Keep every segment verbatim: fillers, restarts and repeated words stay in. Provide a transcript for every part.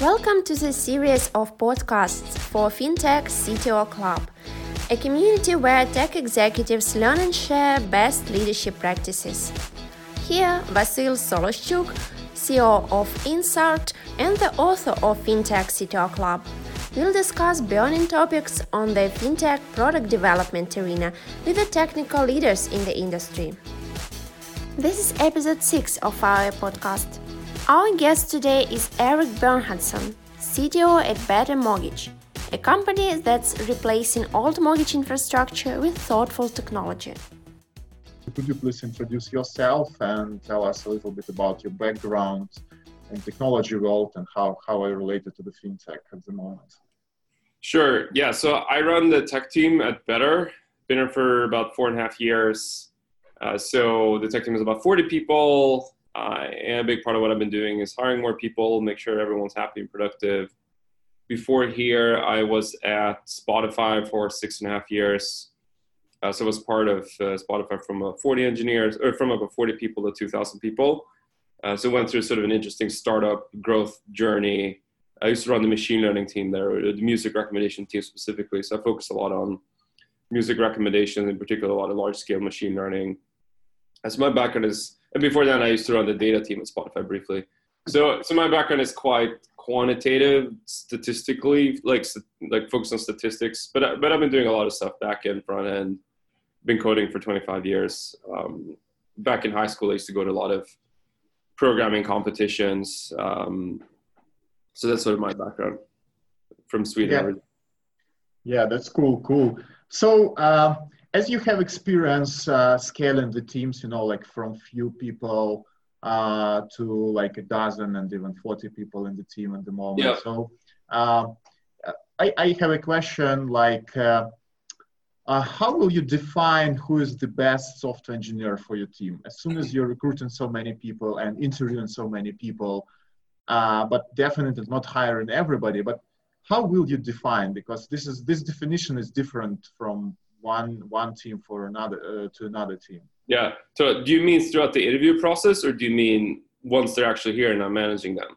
Welcome to this series of podcasts for FinTech C T O Club, a community where tech executives learn and share best leadership practices. Here, Vasyl Soloschuk, C E O of INSART and the author of FinTech C T O Club, will discuss burning topics on the FinTech product development arena with the technical leaders in the industry. This is episode six of our podcast. Our guest today is Eric Bernhansson, C T O at Better Mortgage, a company that's replacing old mortgage infrastructure with thoughtful technology. Could you please introduce yourself and tell us a little bit about your background in technology world and how, how are you related to the fintech at the moment? Sure. Yeah. So I run the tech team at Better. Been here for about four and a half years. Uh, so the tech team is about forty people. Uh, and a big part of what I've been doing is hiring more people, make sure everyone's happy and productive. Before here, I was at Spotify for six and a half years. Uh, so I was part of uh, Spotify from uh, forty engineers, or from about forty people to two thousand people. Uh, so went through sort of an interesting startup growth journey. I used to run the machine learning team there, or the music recommendation team specifically. So I focused a lot on music recommendations, in particular, a lot of large-scale machine learning. As my background is, and before that, I used to run the data team at Spotify briefly. So, so my background is quite quantitative, statistically, like like focused on statistics. But I, but I've been doing a lot of stuff back end, front end. Been coding for twenty-five years. Um, back in high school, I used to go to a lot of programming competitions. Um, so that's sort of my background from Sweden. Yeah, yeah that's cool, cool. So uh, as you have experience uh, scaling the teams, you know, like from few people uh, to like a dozen and even forty people in the team at the moment. Yeah. So uh, I, I have a question like, uh, Uh, how will you define who is the best software engineer for your team? As soon as you're recruiting so many people and interviewing so many people, uh, but definitely not hiring everybody, but how will you define? Because this is this definition is different from one one team for another uh, to another team. Yeah, so do you mean throughout the interview process or do you mean once they're actually here and I'm managing them?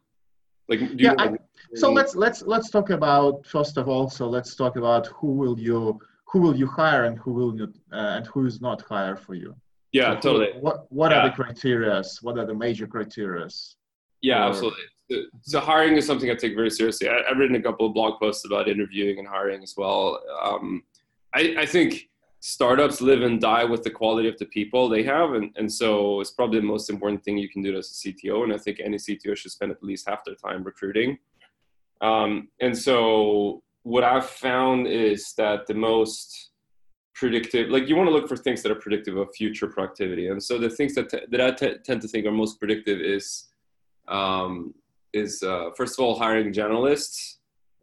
Like, do yeah, you, I, so let's, let's, let's talk about, first of all, so let's talk about who will you... Who will you hire and who will not, uh, and who is not hired for you? Yeah, so who, totally. What What yeah. are the criteria? What are the major criteria? Yeah, or... absolutely. So, so hiring is something I take very seriously. I, I've written a couple of blog posts about interviewing and hiring as well. Um, I, I think startups live and die with the quality of the people they have, and, and so it's probably the most important thing you can do as a C T O. And I think any C T O should spend at least half their time recruiting. Um, and so. What I've found is that the most predictive, like you want to look for things that are predictive of future productivity. And so the things that t- that I t- tend to think are most predictive is, um, is uh, first of all, hiring generalists.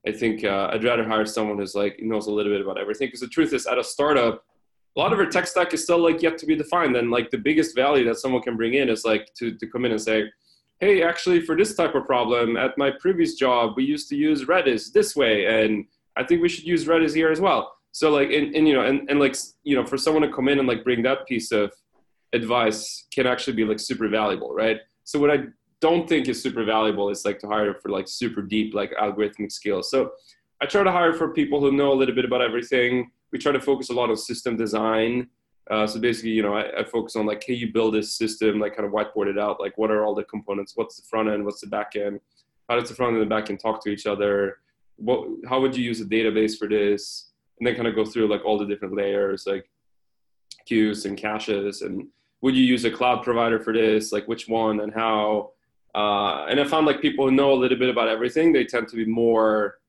I think uh, I'd rather hire someone who's like, knows a little bit about everything. Because the truth is at a startup, a lot of our tech stack is still like yet to be defined. And like the biggest value that someone can bring in is like to, to come in and say, hey, actually for this type of problem at my previous job, we used to use Redis this way. And I think we should use Redis here as well. So like, and, and you know, and, and like, you know, for someone to come in and like bring that piece of advice can actually be like super valuable, right? So what I don't think is super valuable is like to hire for like super deep, like algorithmic skills. So I try to hire for people who know a little bit about everything. We try to focus a lot on system design. Uh, so basically, you know, I, I focus on like, can you build this system, like kind of whiteboard it out, like what are all the components? What's the front end? What's the back end? How does the front end and the back end talk to each other? What, how would you use a database for this? And then kind of go through like all the different layers, like queues and caches, and would you use a cloud provider for this? Like which one and how? Uh, and I found like people who know a little bit about everything, they tend to be more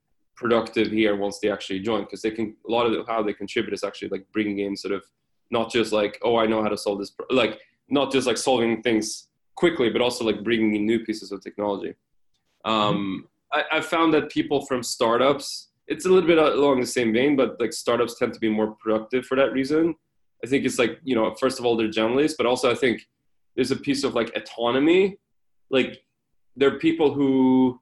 productive here once they actually join, because they can, a lot of how they contribute is actually like bringing in sort of not just like, oh, I know how to solve this, pro-. like not just like solving things quickly, but also like bringing in new pieces of technology. Um, mm-hmm. I found that people from startups, it's a little bit along the same vein, but like startups tend to be more productive for that reason. I think it's like, you know, first of all, they're generalists, but also I think there's a piece of like autonomy. Like there are people who,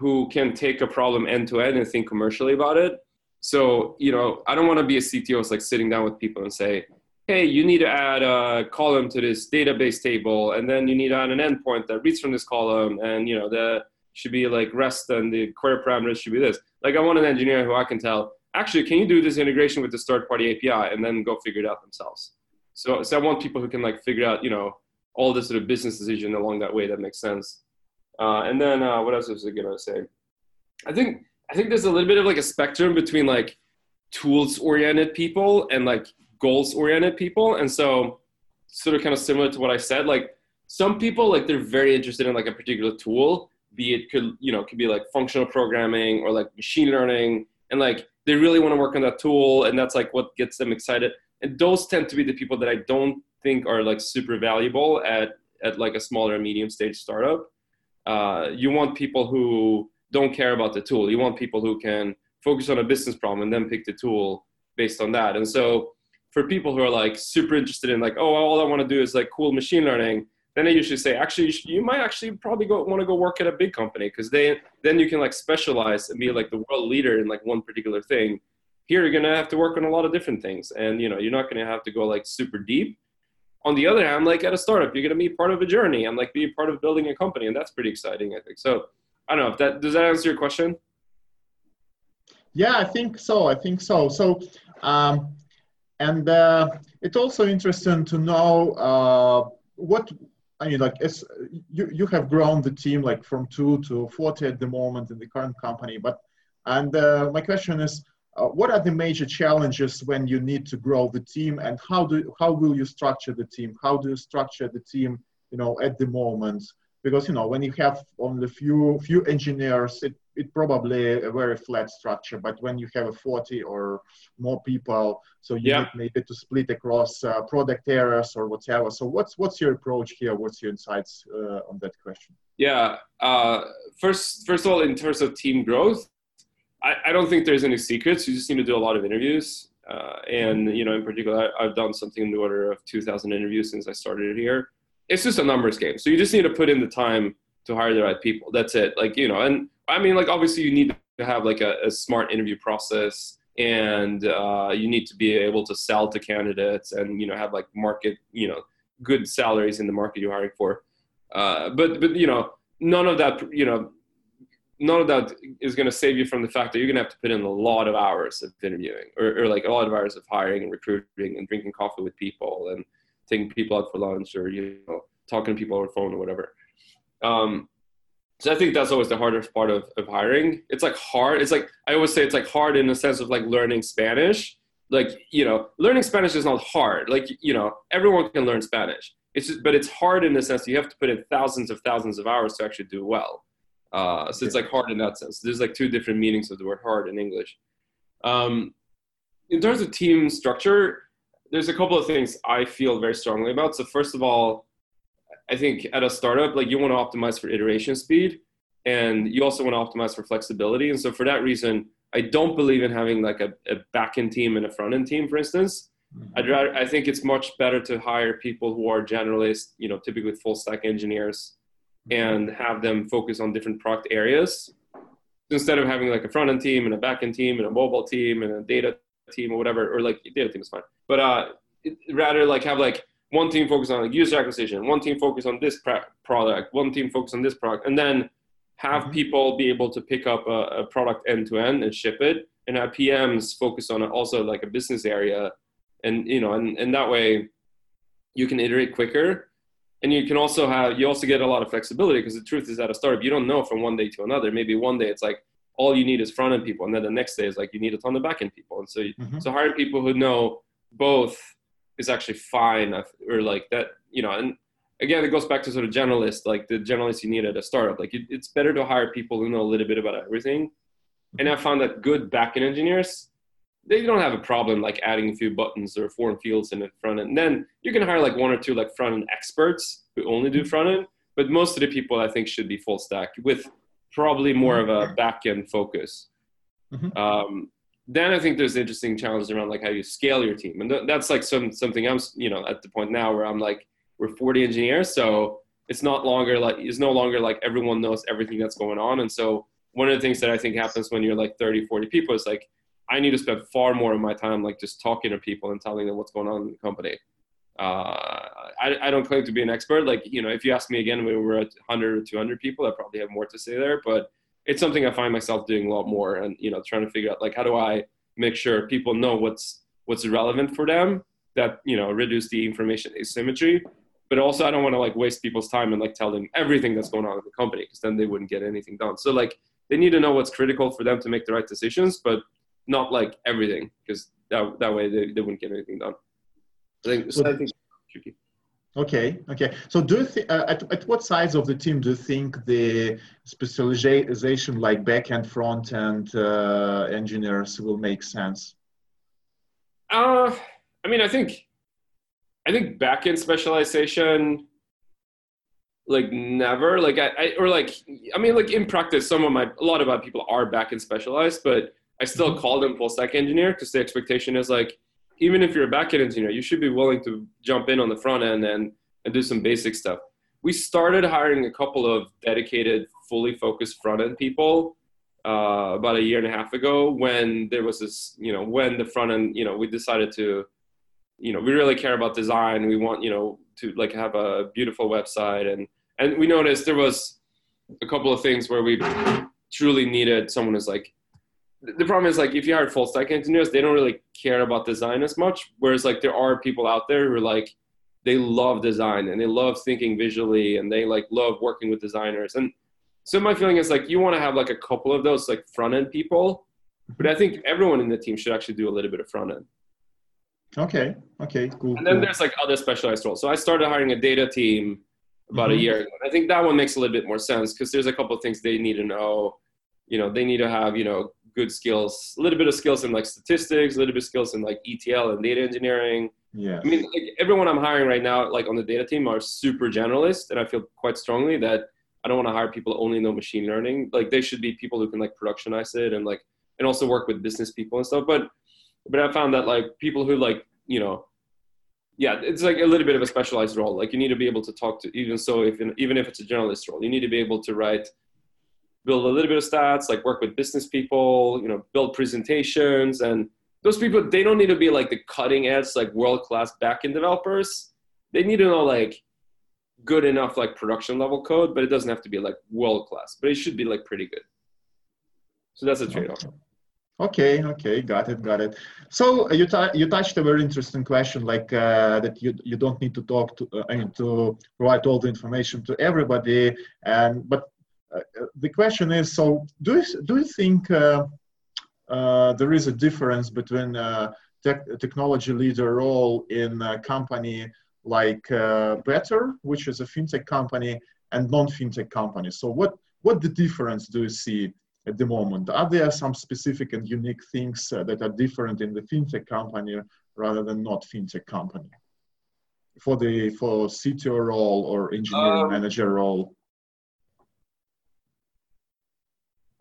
who can take a problem end to end and think commercially about it. So, you know, I don't want to be a C T O. It's like sitting down with people and say, hey, you need to add a column to this database table. And then you need to add an endpoint that reads from this column. And, you know, the should be like REST and the query parameters should be this. Like I want an engineer who I can tell, actually, can you do this integration with this third-party A P I and then go figure it out themselves? So, so I want people who can like figure out, you know, all this sort of business decision along that way that makes sense. Uh, and then uh, what else was I gonna say? I think I think there's a little bit of like a spectrum between like tools-oriented people and like goals-oriented people. And so sort of kind of similar to what I said, like some people, like they're very interested in like a particular tool, be it could, you know, could be like functional programming or like machine learning. And like, they really want to work on that tool. And that's like what gets them excited. And those tend to be the people that I don't think are like super valuable at, at like a smaller and medium stage startup. Uh, you want people who don't care about the tool. You want people who can focus on a business problem and then pick the tool based on that. And so for people who are like super interested in like, oh, all I want to do is like cool machine learning, then I usually say, actually, you, should, you might actually probably go want to go work at a big company because they then you can like specialize and be like the world leader in like one particular thing. Here, you're going to have to work on a lot of different things. And, you know, you're not going to have to go like super deep. On the other hand, like at a startup, you're going to be part of a journey and like be part of building a company. And that's pretty exciting, I think. So I don't know if that, does that answer your question? Yeah, I think so. I think so. So, um, and uh, it's also interesting to know uh, what, I mean, like it's, you, you have grown the team like from two to forty at the moment in the current company. But and uh, my question is, uh, what are the major challenges when you need to grow the team, and how do how will you structure the team? How do you structure the team? You know, at the moment, because you know when you have only few few engineers, it it probably a very flat structure. But when you have a forty or more people, so you yeah. need maybe to split across uh, product areas or whatever. So what's what's your approach here? What's your insights uh, on that question? Yeah, uh, first first of all, in terms of team growth, I, I don't think there's any secrets. You just need to do a lot of interviews, uh, and you know, in particular, I, I've done something in the order of two thousand interviews since I started here. It's just a numbers game. So you just need to put in the time to hire the right people. That's it. Like, you know, and I mean, like, obviously you need to have like a, a smart interview process, and uh, you need to be able to sell to candidates and, you know, have like market, you know, good salaries in the market you're hiring for. Uh, but, but, you know, none of that, you know, none of that is going to save you from the fact that you're going to have to put in a lot of hours of interviewing or, or like a lot of hours of hiring and recruiting and drinking coffee with people and taking people out for lunch or, you know, talking to people over the phone or whatever. Um, so I think that's always the hardest part of, of hiring. It's like hard. It's like, I always say it's like hard in the sense of like learning Spanish. Like, you know, learning Spanish is not hard. Like, you know, everyone can learn Spanish. It's just, but it's hard in the sense that you have to put in thousands of thousands of hours to actually do well. Uh, so it's like hard in that sense. There's like two different meanings of the word hard in English. Um, in terms of team structure, there's a couple of things I feel very strongly about. So first of all, I think at a startup, like you want to optimize for iteration speed, and you also want to optimize for flexibility. And so for that reason, I don't believe in having like a, a back-end team and a front-end team, for instance. I'd rather, I think it's much better to hire people who are generalists, you know, typically full-stack engineers, and have them focus on different product areas instead of having like a front-end team and a back-end team and a mobile team and a data team or whatever, or like data team is fine. But uh, rather like have like one team focus on like user acquisition, one team focus on this pra- product, one team focus on this product, and then have mm-hmm. people be able to pick up a, a product end-to-end and ship it, and have P Ms focus on also like a business area. And, you know, and, and that way you can iterate quicker. And you can also have, you also get a lot of flexibility, because the truth is at a startup, you don't know from one day to another. Maybe one day it's like, all you need is front-end people. And then the next day is like, you need a ton of back-end people. And so, mm-hmm. so hiring people who know both is actually fine, or like that, you know, and again, it goes back to sort of generalist, like the generalist you need at a startup. Like it, it's better to hire people who know a little bit about everything. And I found that good back-end engineers, they don't have a problem like adding a few buttons or form fields in the front end. And then you can hire like one or two like front end experts who only do front end, but most of the people I think should be full stack with probably more of a back end focus. Mm-hmm. Um, then I think there's interesting challenges around like how you scale your team. And th- that's like some, something I'm, you know, at the point now where I'm like, we're forty engineers. So it's not longer like, it's no longer like everyone knows everything that's going on. And so one of the things that I think happens when you're like thirty, forty people is like, I need to spend far more of my time like just talking to people and telling them what's going on in the company. Uh, I, I don't claim to be an expert. Like, you know, if you ask me again, when we were at one hundred or two hundred people, I probably have more to say there, but it's something I find myself doing a lot more and, you know, trying to figure out, like, how do I make sure people know what's, what's relevant for them, that, you know, reduce the information asymmetry, but also I don't want to like waste people's time and like tell them everything that's going on in the company, because then they wouldn't get anything done. So like they need to know what's critical for them to make the right decisions, but not like everything, because that, that way they, they wouldn't get anything done. I think, so I think it's tricky. Okay. Okay. So do you th- uh, at, at what size of the team do you think the specialization like back end, front end uh, engineers will make sense? Uh, I mean, I think, I think back end specialization, like never, like I, I, or like, I mean, like in practice, some of my, a lot of my people are back end specialized, but I still mm-hmm. call them full stack engineer, because the expectation is like, even if you're a backend engineer, you should be willing to jump in on the front end and, and do some basic stuff. We started hiring a couple of dedicated, fully focused front end people uh, about a year and a half ago, when there was this, you know, when the front end, you know, we decided to, you know, we really care about design. We want, you know, to like have a beautiful website. And, and we noticed there was a couple of things where we truly needed someone who's like, the problem is, like, if you hire full stack engineers, they don't really care about design as much. Whereas, like, there are people out there who are like, they love design and they love thinking visually and they like love working with designers. And so my feeling is like, you want to have like a couple of those like front end people, but I think everyone in the team should actually do a little bit of front end. Okay. Okay. Cool. And then cool. There's like other specialized roles. So I started hiring a data team about mm-hmm. a year ago. I think that one makes a little bit more sense, because there's a couple of things they need to know. You know, they need to have, you know, good skills, a little bit of skills in like statistics, a little bit of skills in like E T L and data engineering. Yeah. I mean, like, everyone I'm hiring right now, like on the data team, are super generalist. And I feel quite strongly that I don't want to hire people who only know machine learning. Like they should be people who can like productionize it and like, and also work with business people and stuff. But, but I found that like people who like, you know, yeah, it's like a little bit of a specialized role. Like you need to be able to talk to, even so, if, even if it's a generalist role, you need to be able to write, build a little bit of stats, like work with business people, you know, build presentations. And those people, they don't need to be like the cutting edge, like world-class backend developers. They need to know like good enough, like production level code, but it doesn't have to be like world-class, but it should be like pretty good. So that's a trade-off. Okay. Okay. Okay. Got it. Got it. So you t- you touched a very interesting question, like uh, that you you don't need to talk to, uh, I mean, to provide all the information to everybody, and but. Uh, the question is, so do you, do you think uh, uh, there is a difference between uh, tech, technology leader role in a company like uh, Better, which is a fintech company, and non-fintech company? So what, what the difference do you see at the moment? Are there some specific and unique things uh, that are different in the fintech company rather than not fintech company for the for C T O role or engineering um. manager role?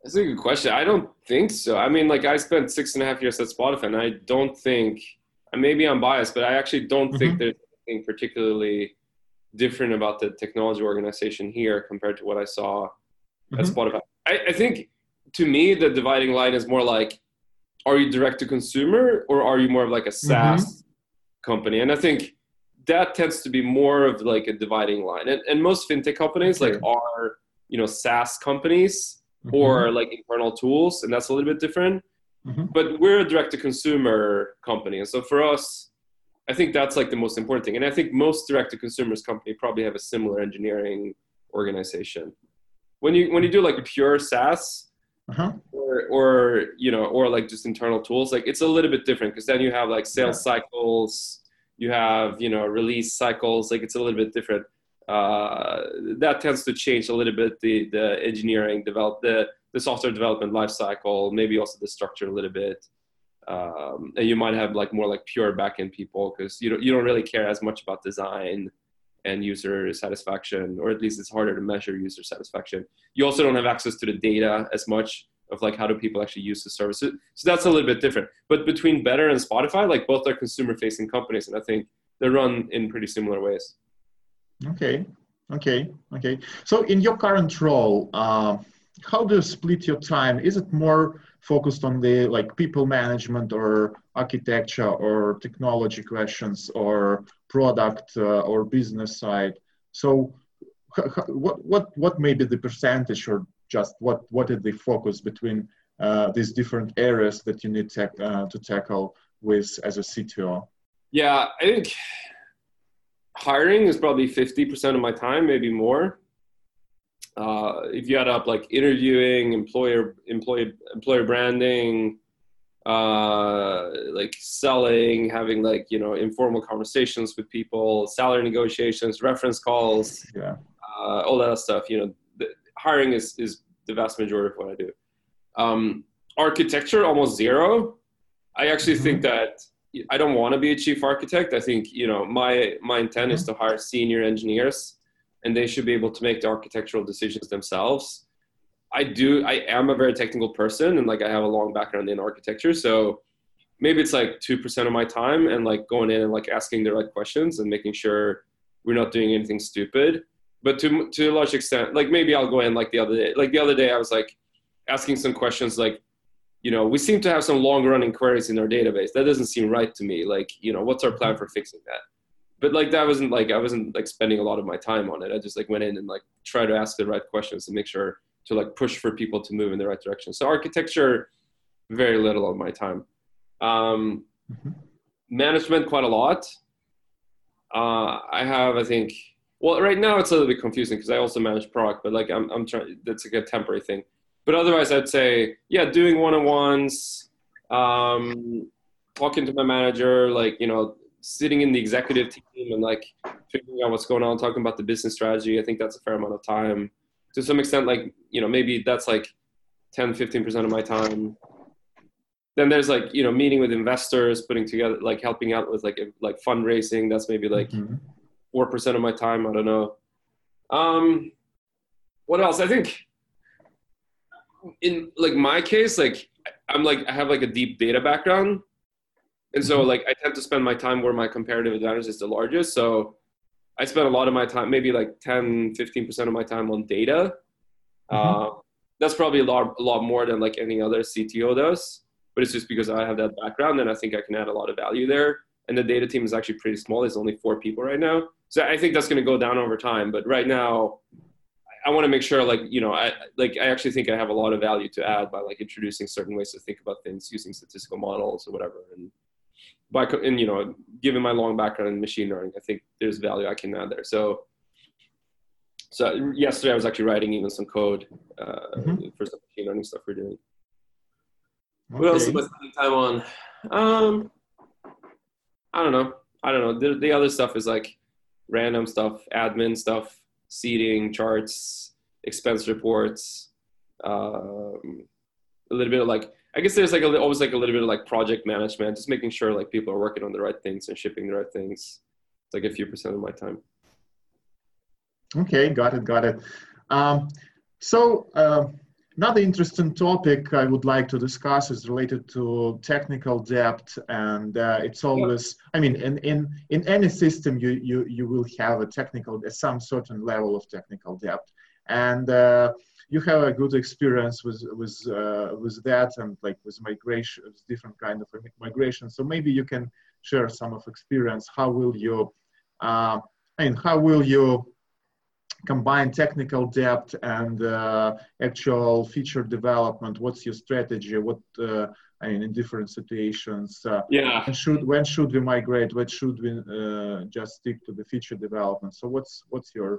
That's a good question. I don't think so. I mean, like I spent six and a half years at Spotify, and I don't think, maybe I'm biased, but I actually don't mm-hmm. think there's anything particularly different about the technology organization here compared to what I saw mm-hmm. at Spotify. I, I think to me, the dividing line is more like, are you direct to consumer or are you more of like a SaaS mm-hmm. company? And I think that tends to be more of like a dividing line. And, and most fintech companies okay. like are, you know, SaaS companies. Mm-hmm. Or like internal tools, and that's a little bit different. Mm-hmm. But we're a direct-to-consumer company, and so for us, I think that's like the most important thing. And I think most direct-to-consumers company probably have a similar engineering organization. When you when you do like a pure SaaS, uh-huh. or or you know, or like just internal tools, like it's a little bit different, because then you have like sales yeah. cycles, you have you know release cycles, like it's a little bit different. Uh, that tends to change a little bit the, the engineering, develop the, the software development lifecycle, maybe also the structure a little bit. Um, and you might have like more like pure backend people, because you don't, you don't really care as much about design and user satisfaction, or at least it's harder to measure user satisfaction. You also don't have access to the data as much of like how do people actually use the services. So that's a little bit different. But between Better and Spotify, like both are consumer-facing companies, and I think they're run in pretty similar ways. Okay, okay, okay. So in your current role, uh, how do you split your time? Is it more focused on the like people management or architecture or technology questions or product uh, or business side. So what what what may be the percentage or just what what is the focus between uh, these different areas that you need to, uh, to tackle with as a C T O? Yeah, I think hiring is probably fifty percent of my time, maybe more. Uh, if you add up like interviewing, employer, employee, employer branding, uh, like selling, having like, you know, informal conversations with people, salary negotiations, reference calls, yeah. uh, all that stuff, you know, the, hiring is, is the vast majority of what I do. Um, architecture, almost zero. I actually mm-hmm. think that I don't want to be a chief architect. I think, you know, my, my intent mm-hmm. is to hire senior engineers, and they should be able to make the architectural decisions themselves. I do, I am a very technical person, and like I have a long background in architecture. So maybe it's like two percent of my time, and like going in and like asking the right questions and making sure we're not doing anything stupid. But to to a large extent, like maybe I'll go in like the other day, like the other day I was like asking some questions like, you know, we seem to have some long running queries in our database. That doesn't seem right to me. Like, you know, what's our plan for fixing that? But like that wasn't like, I wasn't like spending a lot of my time on it. I just like went in and like tried to ask the right questions and make sure to like push for people to move in the right direction. So architecture, very little of my time. Um, management, quite a lot. Uh, I have, I think, well, right now it's a little bit confusing because I also manage product, but like I'm, I'm trying, that's like a temporary thing. But otherwise I'd say, yeah, doing one-on-ones, um, talking to my manager, like, you know, sitting in the executive team and like figuring out what's going on, talking about the business strategy. I think that's a fair amount of time. To some extent, like, you know, maybe that's like ten, fifteen percent of my time. Then there's like, you know, meeting with investors, putting together, like helping out with like, like fundraising. That's maybe like mm-hmm. four percent of my time. I don't know. Um, what else? I think in like my case, like I'm like, I have like a deep data background. And so like I tend to spend my time where my comparative advantage is the largest. So I spend a lot of my time, maybe like ten, fifteen percent of my time on data. Mm-hmm. Uh, that's probably a lot, a lot more than like any other C T O does, but it's just because I have that background and I think I can add a lot of value there. And the data team is actually pretty small. It's only four people right now. So I think that's going to go down over time. But right now I want to make sure like, you know, I like, I actually think I have a lot of value to add by like introducing certain ways to think about things using statistical models or whatever. And, By, and, you know, given my long background in machine learning, I think there's value I can add there. So, so yesterday I was actually writing even some code uh, mm-hmm. for some machine learning stuff we're doing. Okay. What else am I spending time on? Um, I don't know. I don't know. The, the other stuff is like random stuff, admin stuff, seating, charts, expense reports, um, a little bit of like, I guess there's like a, always like a little bit of like project management, just making sure like people are working on the right things and shipping the right things. It's like a few percent of my time. Okay, got it, got it. Um, so uh, another interesting topic I would like to discuss is related to technical debt, and uh, it's always, I mean, in in in any system you you you will have a technical some certain level of technical debt, and. Uh, You have a good experience with with uh, with that and like with migration, different kind of migration. So maybe you can share some of experience. How will you, uh, and how will you combine technical debt and uh, actual feature development? What's your strategy? What uh, I mean in different situations? Uh, yeah. And should when should we migrate? When should we uh, just stick to the feature development? So what's what's your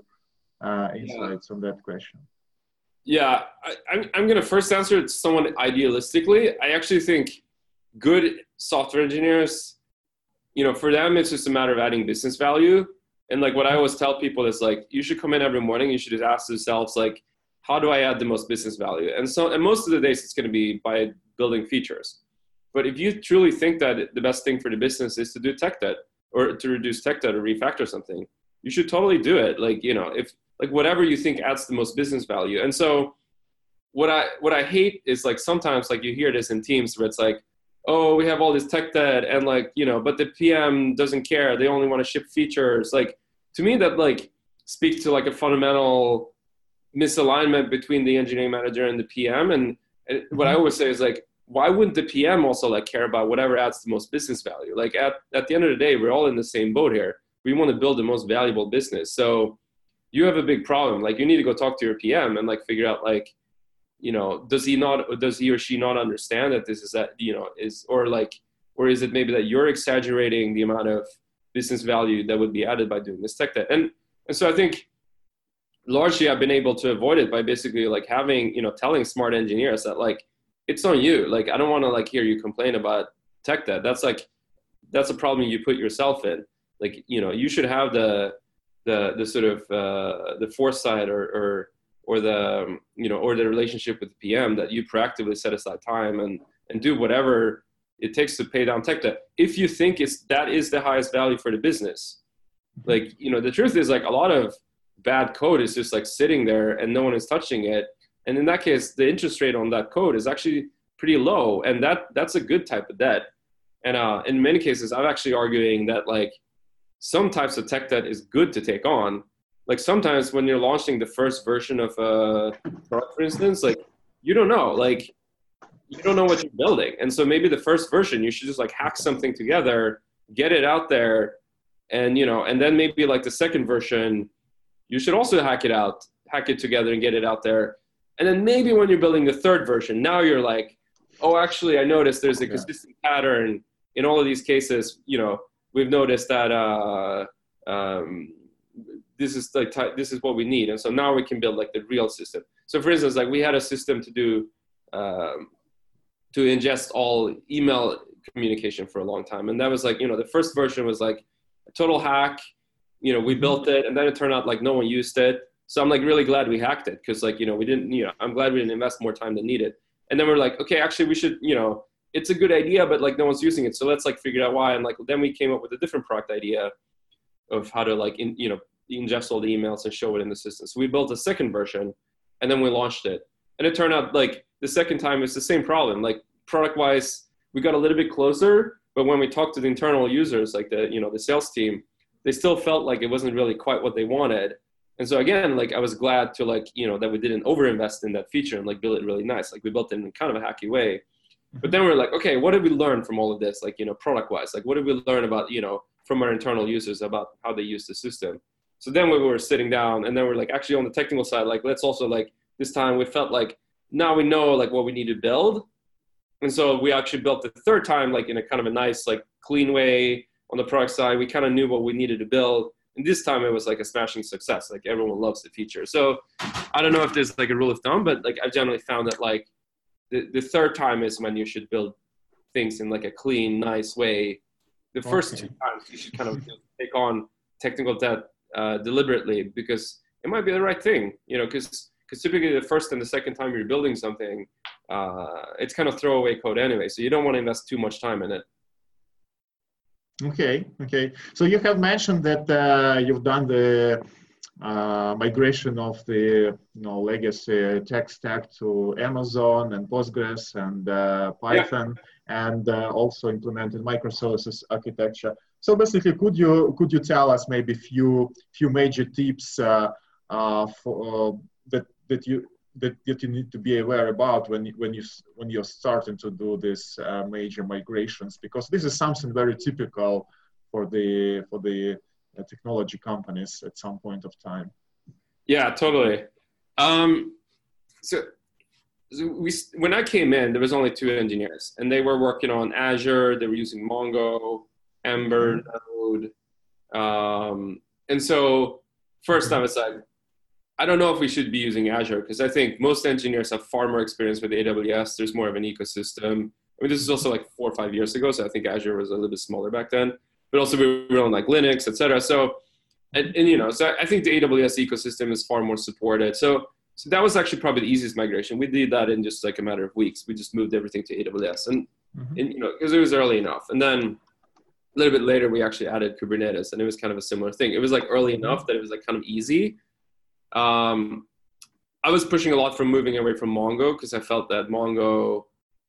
uh, insights yeah. on that question? Yeah, I, I'm, I'm going to first answer it somewhat idealistically. I actually think good software engineers, you know, for them, it's just a matter of adding business value. And like what I always tell people is like, you should come in every morning, you should just ask yourselves like, how do I add the most business value? And so, and most of the days it's going to be by building features. But if you truly think that the best thing for the business is to do tech debt or to reduce tech debt or refactor something, you should totally do it. Like, you know, if like whatever you think adds the most business value. And so what I what I hate is like sometimes like you hear this in teams where it's like, oh, we have all this tech debt and like, you know, but the P M doesn't care. They only want to ship features. Like to me that like speaks to like a fundamental misalignment between the engineering manager and the P M. And, and what I always say is like, why wouldn't the P M also like care about whatever adds the most business value? Like at, at the end of the day, we're all in the same boat here. We want to build the most valuable business. So you have a big problem. Like you need to go talk to your P M and like figure out like, you know, does he not, does he or she not understand that this is that, you know, is, or like, or is it maybe that you're exaggerating the amount of business value that would be added by doing this tech debt? And, and so I think largely I've been able to avoid it by basically like having, you know, telling smart engineers that like, it's on you. Like, I don't want to like hear you complain about tech debt. That's like, that's a problem you put yourself in. Like, you know, you should have the, the, the sort of, uh, the foresight or, or, or the, um, you know, or the relationship with the P M that you proactively set aside time and, and do whatever it takes to pay down tech debt. If you think it's, that is the highest value for the business. Like, you know, the truth is like a lot of bad code is just like sitting there and no one is touching it. And in that case, the interest rate on that code is actually pretty low. And that that's a good type of debt. And uh, in many cases, I'm actually arguing that like some types of tech debt is good to take on. Like sometimes when you're launching the first version of a product, for instance, like you don't know, like you don't know what you're building. And so maybe the first version, you should just like hack something together, get it out there. And, you know, and then maybe like the second version, you should also hack it out, hack it together and get it out there. And then maybe when you're building the third version, now you're like, oh, actually, I noticed there's a yeah. consistent pattern in all of these cases. You know, we've noticed that uh, um, this is like ty- this is what we need, and so now we can build like the real system. So, for instance, like we had a system to do um, to ingest all email communication for a long time, and that was like, you know, the first version was like a total hack. You know, we built it, and then it turned out like no one used it. So I'm like really glad we hacked it because like, you know, we didn't, you know, I'm glad we didn't invest more time than needed. And then we're like, okay, actually we should, you know, it's a good idea, but like no one's using it. So let's like figure out why. And like, then we came up with a different product idea of how to like, in, you know, ingest all the emails and show it in the system. So we built a second version and then we launched it. And it turned out like the second time it's the same problem. Like product wise, we got a little bit closer, but when we talked to the internal users, like the, you know, the sales team, they still felt like it wasn't really quite what they wanted. And so again, like I was glad to like, you know, that we didn't overinvest in that feature and like build it really nice. Like we built it in kind of a hacky way, but then we we're like, okay, what did we learn from all of this? Like, you know, product wise, like what did we learn about, you know, from our internal users about how they use the system? So then we were sitting down and then we're like, actually on the technical side, like let's also like this time we felt like now we know like what we need to build. And so we actually built the third time, like in a kind of a nice, like clean way on the product side. We kind of knew what we needed to build. And this time it was like a smashing success. Like everyone loves the feature. So I don't know if there's like a rule of thumb, but like I've generally found that like the, the third time is when you should build things in like a clean, nice way. The first okay. two times you should kind of take on technical debt uh, deliberately because it might be the right thing, you know, because because typically the first and the second time you're building something, uh, it's kind of throwaway code anyway. So you don't want to invest too much time in it. Okay, okay. So you have mentioned that uh, you've done the uh, migration of the you know, legacy tech stack to Amazon and Postgres and uh, Python, yeah. and uh, also implemented microservices architecture. So basically, could you could you tell us maybe few few major tips uh, uh, for, uh, that that you that, that you need to be aware about when when you when you're starting to do these uh, major migrations, because this is something very typical for the for the uh, technology companies at some point of time. Yeah, totally. Um, so, so we when I came in, there was only two engineers, and they were working on Azure. They were using Mongo, Ember, Node, um, and so first I was like, I don't know if we should be using Azure because I think most engineers have far more experience with A W S. There's more of an ecosystem. I mean, this is also like four or five years ago. So I think Azure was a little bit smaller back then, but also we were on like Linux, et cetera. So, and, and you know, so I think the A W S ecosystem is far more supported. So, so that was actually probably the easiest migration. We did that in just like a matter of weeks. We just moved everything to A W S and, mm-hmm. and you know, because it was early enough. And then a little bit later, we actually added Kubernetes and it was kind of a similar thing. It was like early enough that it was like kind of easy. Um, I was pushing a lot from moving away from Mongo because I felt that Mongo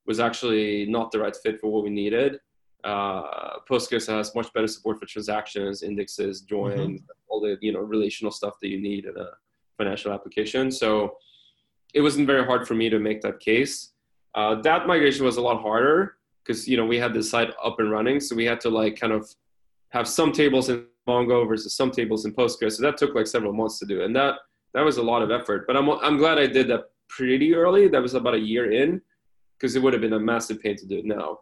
was actually not the right fit for what we needed. Uh, Postgres has much better support for transactions, indexes, joins, mm-hmm. all the, you know, relational stuff that you need in a financial application. So it wasn't very hard for me to make that case. Uh, that migration was a lot harder because, you know, we had the site up and running. So we had to like kind of have some tables in Mongo versus some tables in Postgres. So that took like several months to do. And that, that was a lot of effort, but I'm, I'm glad I did that pretty early. That was about a year in, because it would have been a massive pain to do it now.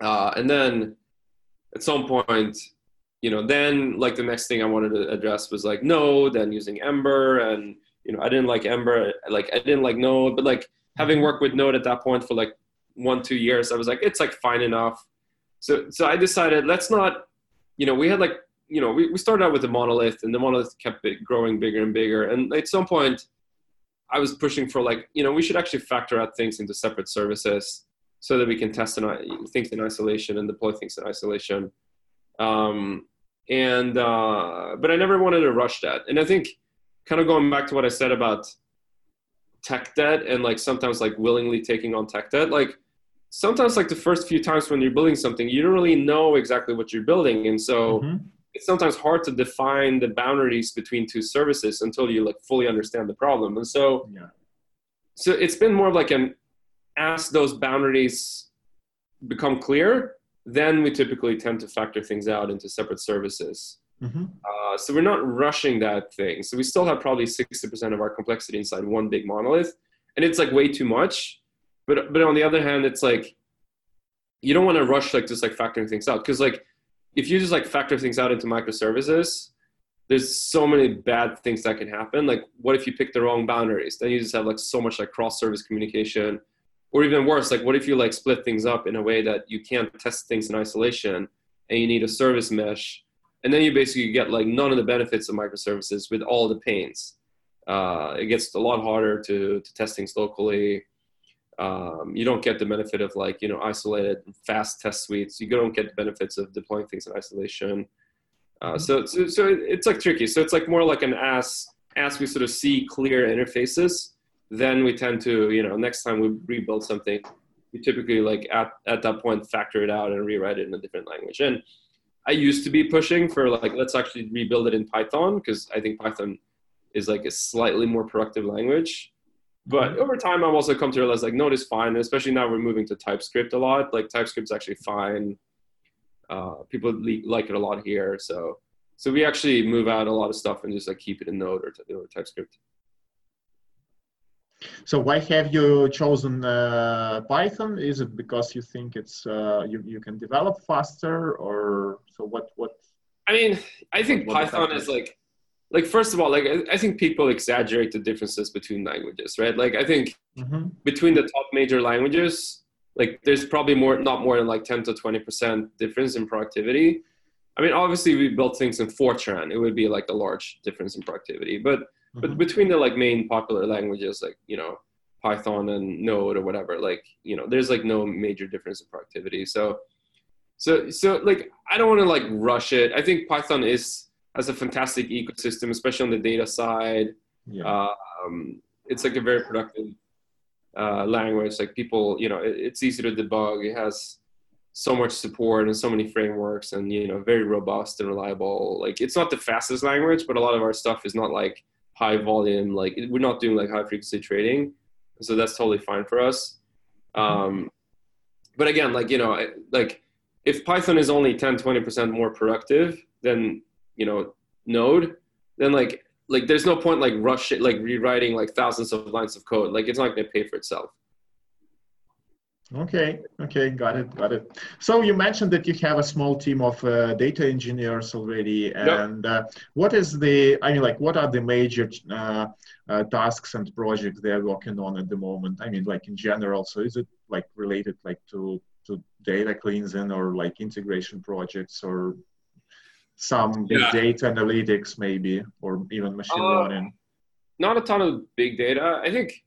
Uh, and then at some point, you know, then like the next thing I wanted to address was like Node and using Ember. And, you know, I didn't like Ember, like I didn't like Node, but like having worked with Node at that point for like one, two years, I was like, it's like fine enough. So, so I decided let's not, you know, we had like, you know, we, we started out with a monolith and the monolith kept growing bigger and bigger. And at some point I was pushing for like, you know, we should actually factor out things into separate services so that we can test things in isolation and deploy things in isolation. Um, and, uh, but I never wanted to rush that. And I think kind of going back to what I said about tech debt and like sometimes like willingly taking on tech debt, like sometimes like the first few times when you're building something, you don't really know exactly what you're building. And so mm-hmm. it's sometimes hard to define the boundaries between two services until you like fully understand the problem. And so, yeah. so it's been more of like an, as those boundaries become clear, then we typically tend to factor things out into separate services. Mm-hmm. Uh, so we're not rushing that thing. So we still have probably sixty percent of our complexity inside one big monolith. And it's like way too much. But but on the other hand, it's like, you don't want to rush like just like factoring things out. Because like, if you just like factor things out into microservices, there's so many bad things that can happen. Like what if you pick the wrong boundaries? Then you just have like so much like cross-service communication. Or even worse, like what if you like split things up in a way that you can't test things in isolation and you need a service mesh. And then you basically get like none of the benefits of microservices with all the pains. Uh, it gets a lot harder to, to test things locally. Um, you don't get the benefit of like, you know, isolated fast test suites. You don't get the benefits of deploying things in isolation. Uh, so, so, so it's like tricky. So it's like more like an as, as we sort of see clear interfaces, then we tend to, you know, next time we rebuild something, we typically like at, at that point, factor it out and rewrite it in a different language. And I used to be pushing for like, let's actually rebuild it in Python, because I think Python is like a slightly more productive language. But over time, I've also come to realize like Node is fine, especially now we're moving to TypeScript a lot. Like TypeScript's actually fine. Uh, people like it a lot here. So, so we actually move out a lot of stuff and just like keep it in Node or, or TypeScript. So why have you chosen uh, Python? Is it because you think it's uh, you you can develop faster, or so? What what? I mean, I think Python is like, like first of all, like I, I think people exaggerate the differences between languages, right? Like I think mm-hmm. between the top major languages, like there's probably more, not more than like ten to twenty percent difference in productivity. I mean, obviously, we built things in Fortran, it would be like a large difference in productivity, but. But between the like main popular languages, like, you know, Python and Node or whatever, like, you know, there's like no major difference in productivity. So, so, so like, I don't want to like rush it. I think Python is, has a fantastic ecosystem, especially on the data side. Yeah. Um, it's like a very productive uh, language. Like people, you know, it, it's easy to debug. It has so much support and so many frameworks and, you know, very robust and reliable. Like it's not the fastest language, but a lot of our stuff is not like, high volume, like we're not doing like high frequency trading. So that's totally fine for us. Um, but again, like, you know, like if Python is only ten, twenty percent more productive than, you know, Node, then like, like there's no point like rush it, like rewriting like thousands of lines of code. Like it's not going to pay for itself. Okay. Okay. Got it. Got it. So you mentioned that you have a small team of uh, data engineers already. And yep. uh, what is the, I mean, like, what are the major uh, uh, tasks and projects they're working on at the moment? I mean, like in general, so is it like related like to, to data cleansing or like integration projects or some big yeah. data analytics maybe, or even machine uh, learning? Not a ton of big data. I think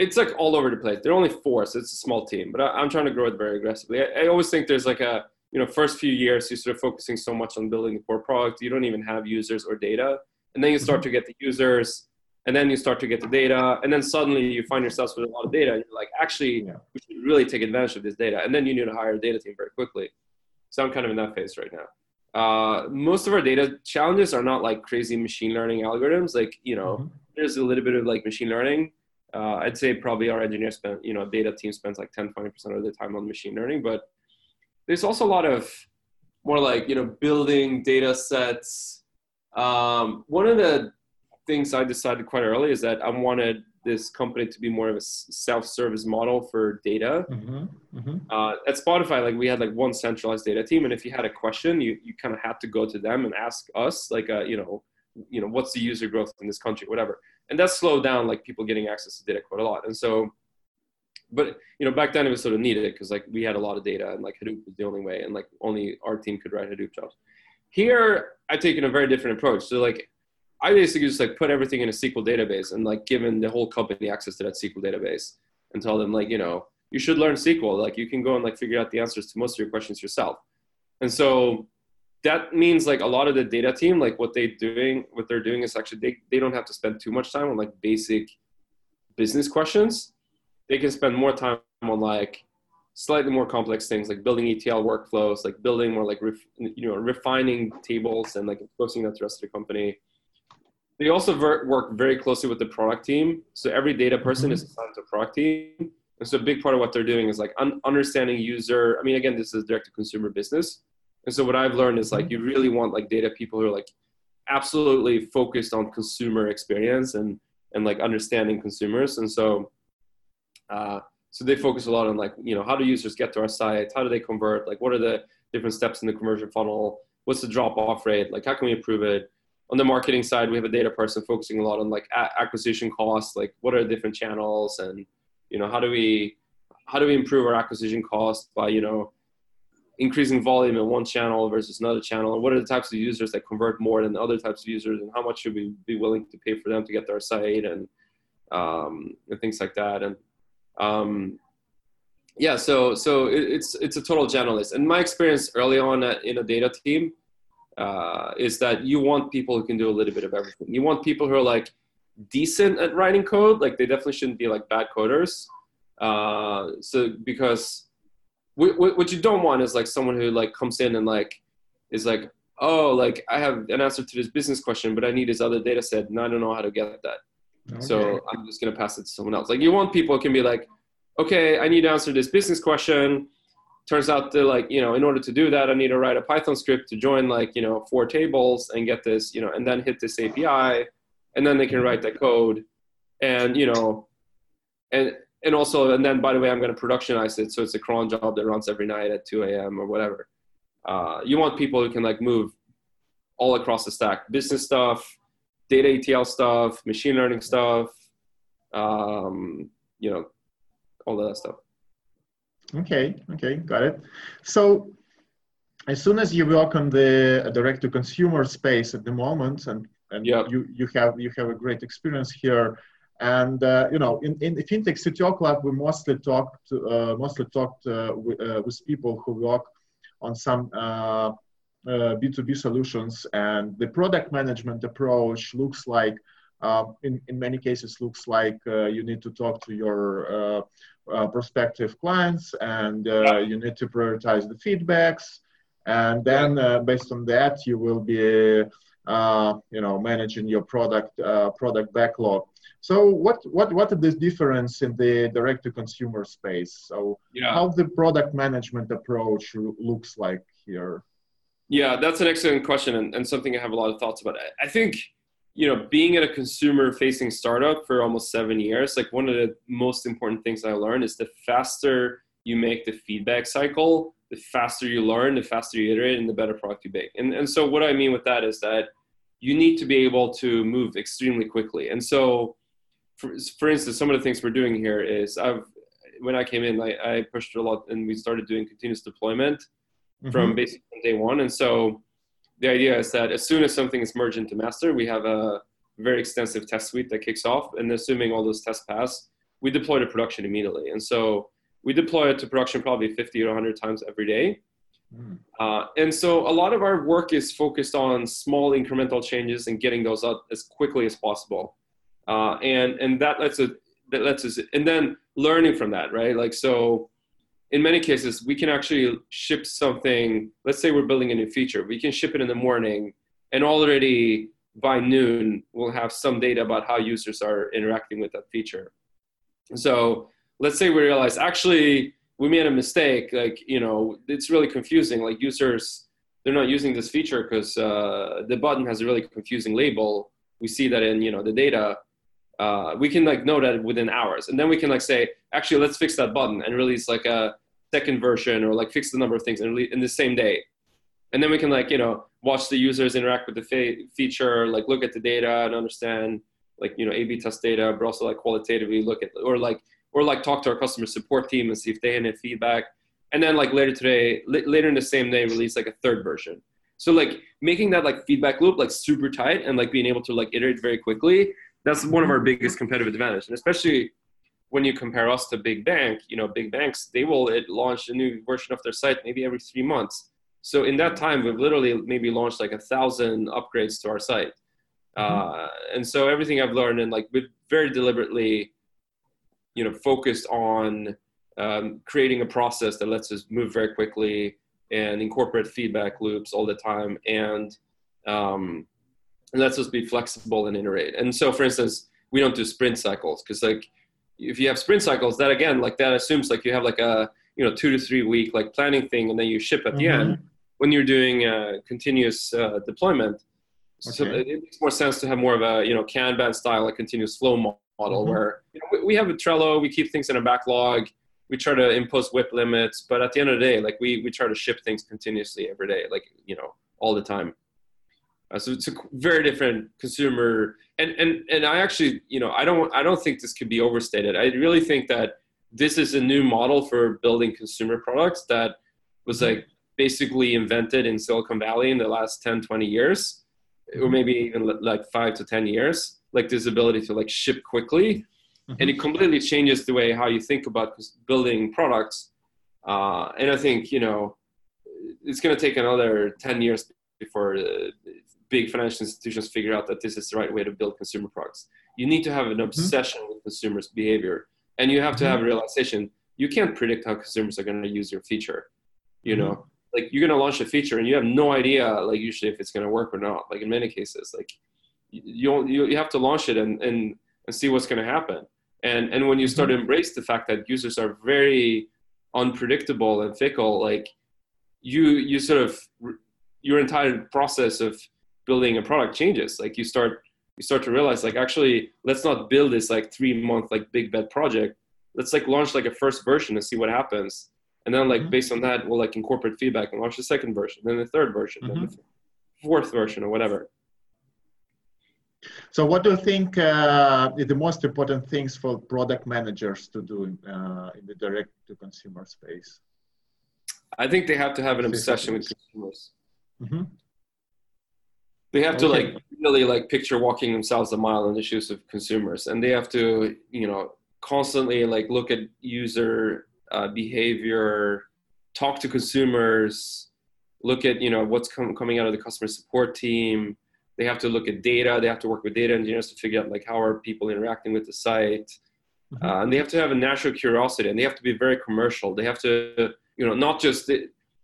it's like all over the place. There are only four, so it's a small team, but I, I'm trying to grow it very aggressively. I, I always think there's like a, you know, first few years, you're sort of focusing so much on building the core product, you don't even have users or data. And then you start to get the users, and then you start to get the data. And then suddenly you find yourselves with a lot of data. And you're like, actually, yeah. we should really take advantage of this data. And then you need to hire a data team very quickly. So I'm kind of in that phase right now. Uh, most of our data challenges are not like crazy machine learning algorithms. Like, you know, mm-hmm. there's a little bit of like machine learning, Uh, I'd say probably our engineers spend, you know, data team spends like ten, twenty percent of the time on machine learning, but there's also a lot of more like, you know, building data sets. Um, one of the things I decided quite early is that I wanted this company to be more of a self-service model for data. Mm-hmm. Mm-hmm. Uh, at Spotify, like we had like one centralized data team. And if you had a question, you, you kind of had to go to them and ask us like, uh, you know, you know, what's the user growth in this country, whatever. And that slowed down like people getting access to data quite a lot. And so, but you know, back then it was sort of needed because like we had a lot of data and like Hadoop was the only way and like only our team could write Hadoop jobs. Here, I've taken a very different approach. So like, I basically just like put everything in a S Q L database and like given the whole company access to that S Q L database and tell them like, you know, you should learn S Q L. Like you can go and like figure out the answers to most of your questions yourself. And so that means like a lot of the data team, like what they doing, what they're doing is actually they, they don't have to spend too much time on like basic business questions. They can spend more time on like slightly more complex things like building E T L workflows, like building more like, ref, you know, refining tables and like exposing that to the rest of the company. They also ver- work very closely with the product team. So every data person mm-hmm. is assigned to a product team. And so a big part of what they're doing is like un- understanding user. I mean, again, this is direct to consumer business. And so what I've learned is like, you really want like data people who are like absolutely focused on consumer experience and, and like understanding consumers. And so, uh, so they focus a lot on like, you know, how do users get to our site? How do they convert? Like, what are the different steps in the conversion funnel? What's the drop off rate? Like, how can we improve it? On the marketing side, we have a data person focusing a lot on like a- acquisition costs, like what are the different channels and, you know, how do we, how do we improve our acquisition costs by, you know, increasing volume in one channel versus another channel? And what are the types of users that convert more than other types of users and how much should we be willing to pay for them to get to our site and, um, and things like that. And, um, yeah, so, so it, it's, it's a total generalist. And my experience early on at, in a data team, Uh, is that you want people who can do a little bit of everything. You want people who are like decent at writing code. Like they definitely shouldn't be like bad coders. Uh, so because w- w- what you don't want is like someone who like comes in and like is like, oh, like I have an answer to this business question, but I need this other data set and I don't know how to get that. Okay. So I'm just going to pass it to someone else. Like you want people who can be like, okay, I need to answer this business question. Turns out that like, you know, in order to do that, I need to write a Python script to join like, you know, four tables and get this, you know, and then hit this A P I and then they can write that code and, you know, and, and also, and then by the way, I'm going to productionize it. So it's a cron job that runs every night at two a.m. or whatever. Uh, you want people who can like move all across the stack, business stuff, data E T L stuff, machine learning stuff, um, you know, all of that stuff. Okay, okay, got it. So as soon as you work on the direct to consumer space at the moment, and, and yep. you, you have you have a great experience here. And uh, you know, in, in the FinTech C T O Club, we mostly talked uh, mostly talked uh, w- uh, with people who work on some uh, uh, B two B solutions, and the product management approach looks like uh, in in many cases looks like uh, you need to talk to your uh, Uh, prospective clients, and uh, you need to prioritize the feedbacks, and then uh, based on that, you will be, uh, you know, managing your product uh, product backlog. So, what what what is the difference in the direct to consumer space? So, yeah. How the product management approach r- looks like here? Yeah, that's an excellent question, and, and something I have a lot of thoughts about. I, I think. You know, being at a consumer-facing startup for almost seven years, like one of the most important things I learned is the faster you make the feedback cycle, the faster you learn, the faster you iterate, and the better product you make. And and so what I mean with that is that you need to be able to move extremely quickly. And so, for, for instance, some of the things we're doing here is I've when I came in, I, I pushed a lot, and we started doing continuous deployment mm-hmm. from basically from day one. And so the idea is that as soon as something is merged into master, we have a very extensive test suite that kicks off. And assuming all those tests pass, we deploy to production immediately. And so we deploy it to production probably fifty or one hundred times every day. Mm. Uh, and so a lot of our work is focused on small incremental changes and getting those up as quickly as possible. Uh, and and that lets us, that lets us, and then learning from that, right? Like, so in many cases, we can actually ship something. Let's say we're building a new feature. We can ship it in the morning, and already by noon, we'll have some data about how users are interacting with that feature. So let's say we realize, actually, we made a mistake. Like, you know, it's really confusing. Like, users, they're not using this feature because uh, the button has a really confusing label. We see that in, you know, the data. Uh, we can like know that within hours. And then we can like say, actually, let's fix that button and release like a second version, or like fix the number of things in, in the same day. And then we can like, you know, watch the users interact with the fe- feature, like look at the data and understand, like, you know, A B test data, but also like qualitatively look at, or like, or like talk to our customer support team and see if they had any feedback. And then like later today, l- later in the same day, release like a third version. So like making that like feedback loop, like super tight, and like being able to like iterate very quickly, that's one of our biggest competitive advantage. And especially when you compare us to big bank, you know, big banks, they will launch a new version of their site maybe every three months. So in that time, we've literally maybe launched like a thousand upgrades to our site. Mm-hmm. Uh, and so everything I've learned, and like we've very deliberately, you know, focused on um, creating a process that lets us move very quickly and incorporate feedback loops all the time, and um, lets us be flexible and iterate. And so, for instance, we don't do sprint cycles, because like if you have sprint cycles, that again, like that assumes like you have like a, you know, two to three week like planning thing, and then you ship at mm-hmm. the end. When you're doing a continuous uh, deployment, okay. So it makes more sense to have more of a, you know, Kanban style, like continuous flow model mm-hmm. where, you know, we have a Trello, we keep things in a backlog, we try to impose whip limits, but at the end of the day, like we we try to ship things continuously every day, like, you know, all the time. Uh, so it's a very different consumer, and and and I actually, you know, I don't I don't think this could be overstated. I really think that this is a new model for building consumer products that was like basically invented in Silicon Valley in the last ten, twenty years, or maybe even like five to ten years, like this ability to like ship quickly. Mm-hmm. And it completely changes the way how you think about building products. Uh, and I think, you know, it's going to take another ten years before uh, big financial institutions figure out that this is the right way to build consumer products. You need to have an obsession mm-hmm. with consumers' behavior. And you have to have a realization, you can't predict how consumers are going to use your feature. You know, mm-hmm. like you're going to launch a feature and you have no idea, like usually if it's going to work or not, like in many cases, like you you have to launch it and, and, and see what's going to happen. And and when you start mm-hmm. to embrace the fact that users are very unpredictable and fickle, like you, you sort of, your entire process of building a product changes. Like you start you start to realize, like, actually, let's not build this like three month, like big bet project. Let's like launch like a first version and see what happens. And then like, mm-hmm. based on that, we'll like incorporate feedback and launch a second version, then the third version, mm-hmm. then the fourth version or whatever. So what do you think uh, is the most important things for product managers to do uh, in the direct to consumer space? I think they have to have an obsession with consumers. Mm-hmm. They have to like really like picture walking themselves a mile in the shoes of consumers, and they have to, you know, constantly like look at user uh, behavior, talk to consumers, look at, you know, what's com- coming out of the customer support team. They have to look at data. They have to work with data engineers to figure out like how are people interacting with the site, mm-hmm. uh, and they have to have a natural curiosity, and they have to be very commercial. They have to, you know, not just,